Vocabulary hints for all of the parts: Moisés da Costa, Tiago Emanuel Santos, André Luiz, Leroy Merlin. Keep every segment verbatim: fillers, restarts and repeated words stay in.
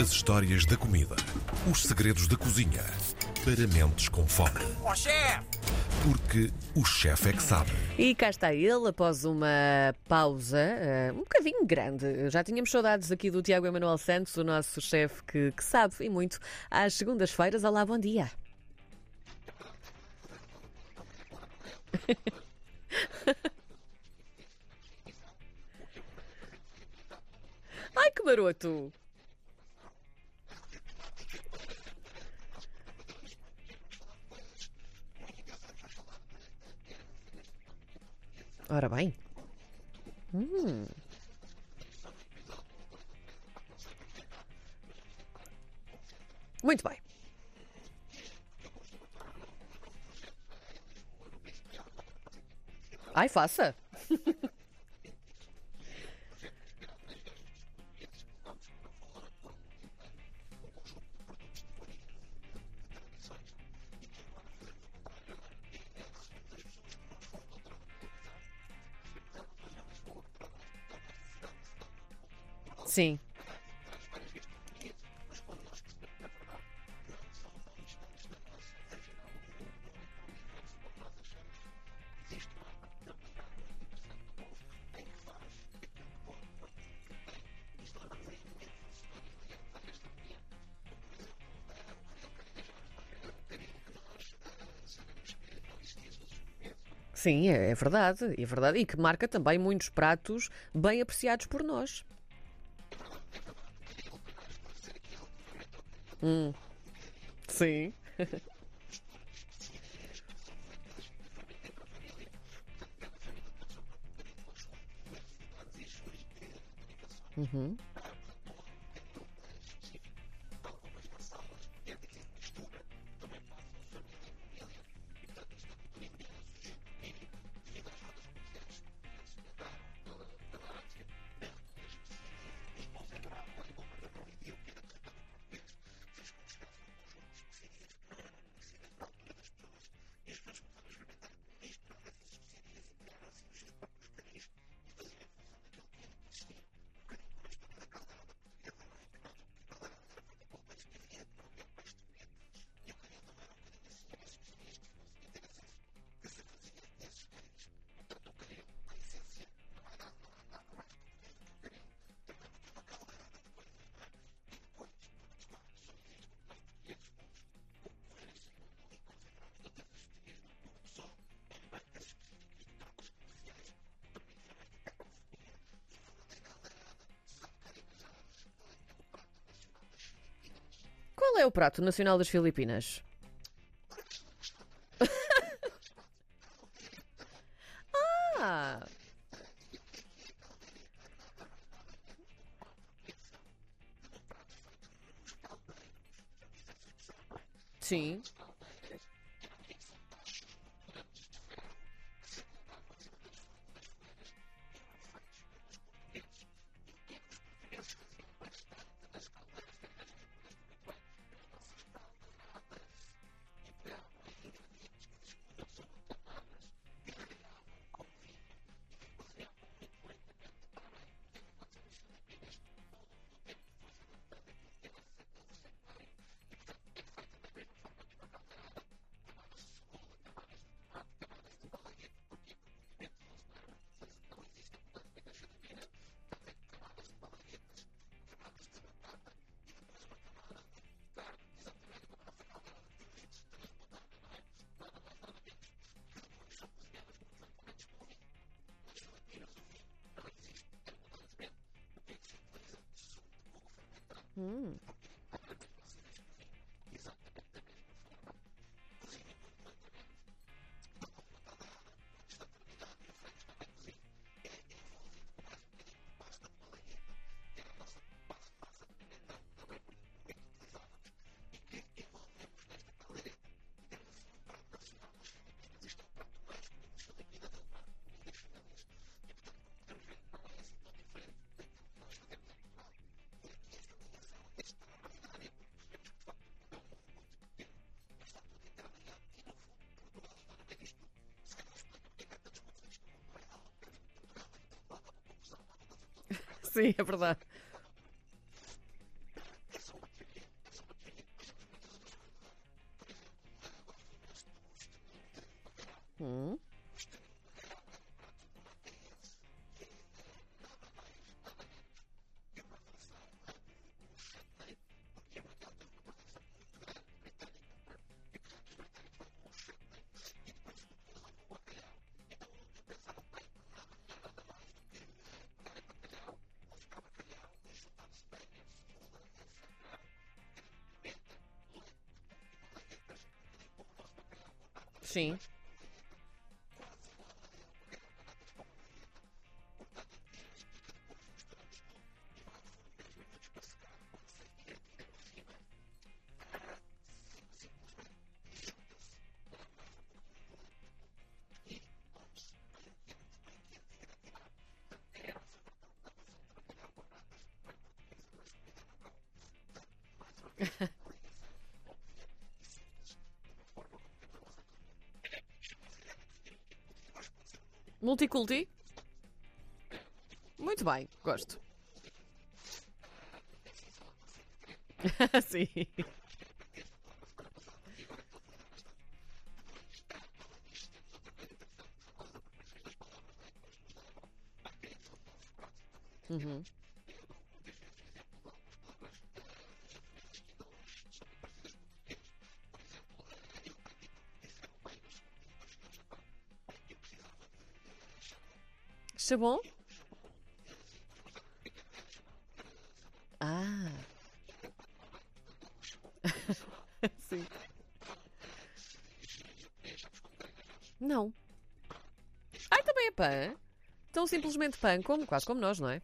As histórias da comida. Os segredos da cozinha. Para mentes com fome. Oh, chefe! Porque o chefe é que sabe. E cá está ele, após uma pausa uh, um bocadinho grande. Já tínhamos saudades aqui do Tiago Emanuel Santos, o nosso chefe que, que sabe e muito. Às segundas-feiras, olá, bom dia. Ai, que maroto! Ora bem. Hum. Muito bem. Ai, faça. Sim. Sim, é verdade, é verdade. E que marca também muitos pratos bem apreciados por nós. Hum. Sim. Uhum. Qual é o prato nacional das Filipinas? Ah! Sim. Hum. Sim, é verdade. Sim. Multiculti? Muito bem, gosto. Sim. Uhum. Isso é bom? Ah. Sim. Não. Ai, também é pã. Tão simplesmente pã, como, quase como nós, não é?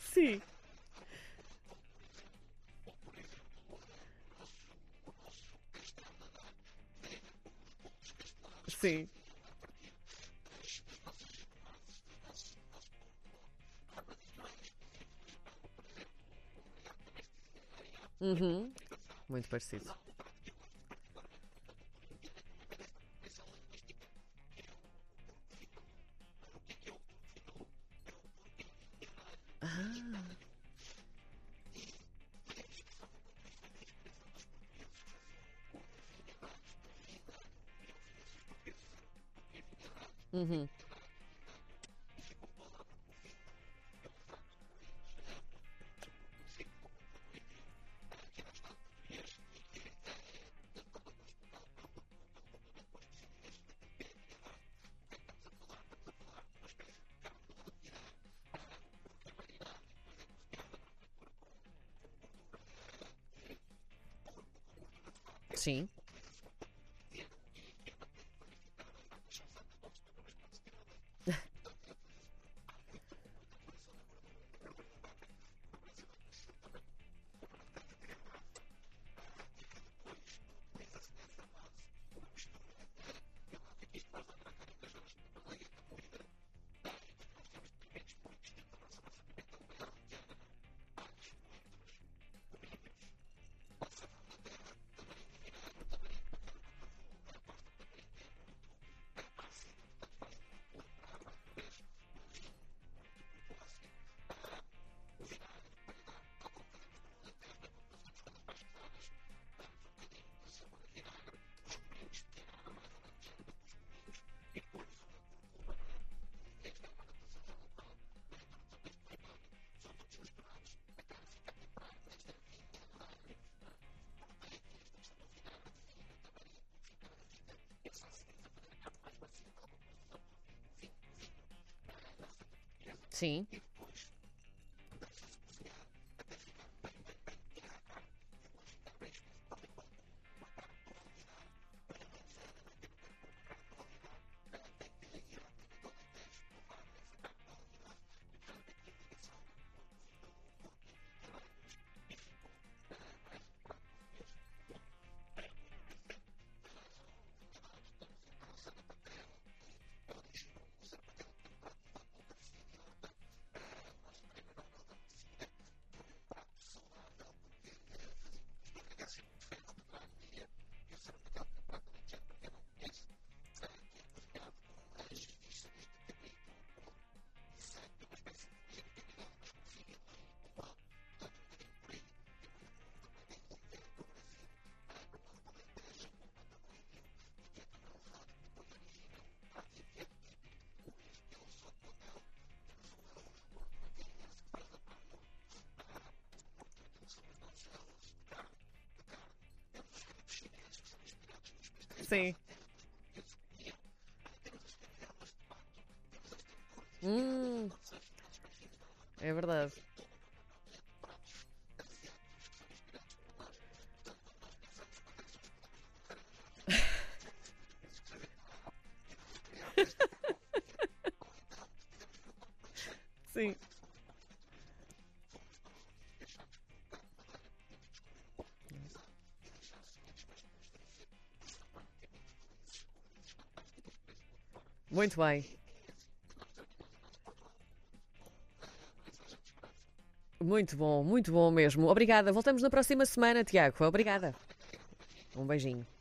Sim. Sim. Uhum. Muito parecido. Ah. Uhum. Sim. Sim. Sim. Hum. É verdade. Sim. Muito bem. Muito bom, muito bom mesmo. Obrigada. Voltamos na próxima semana, Tiago. Obrigada. Um beijinho.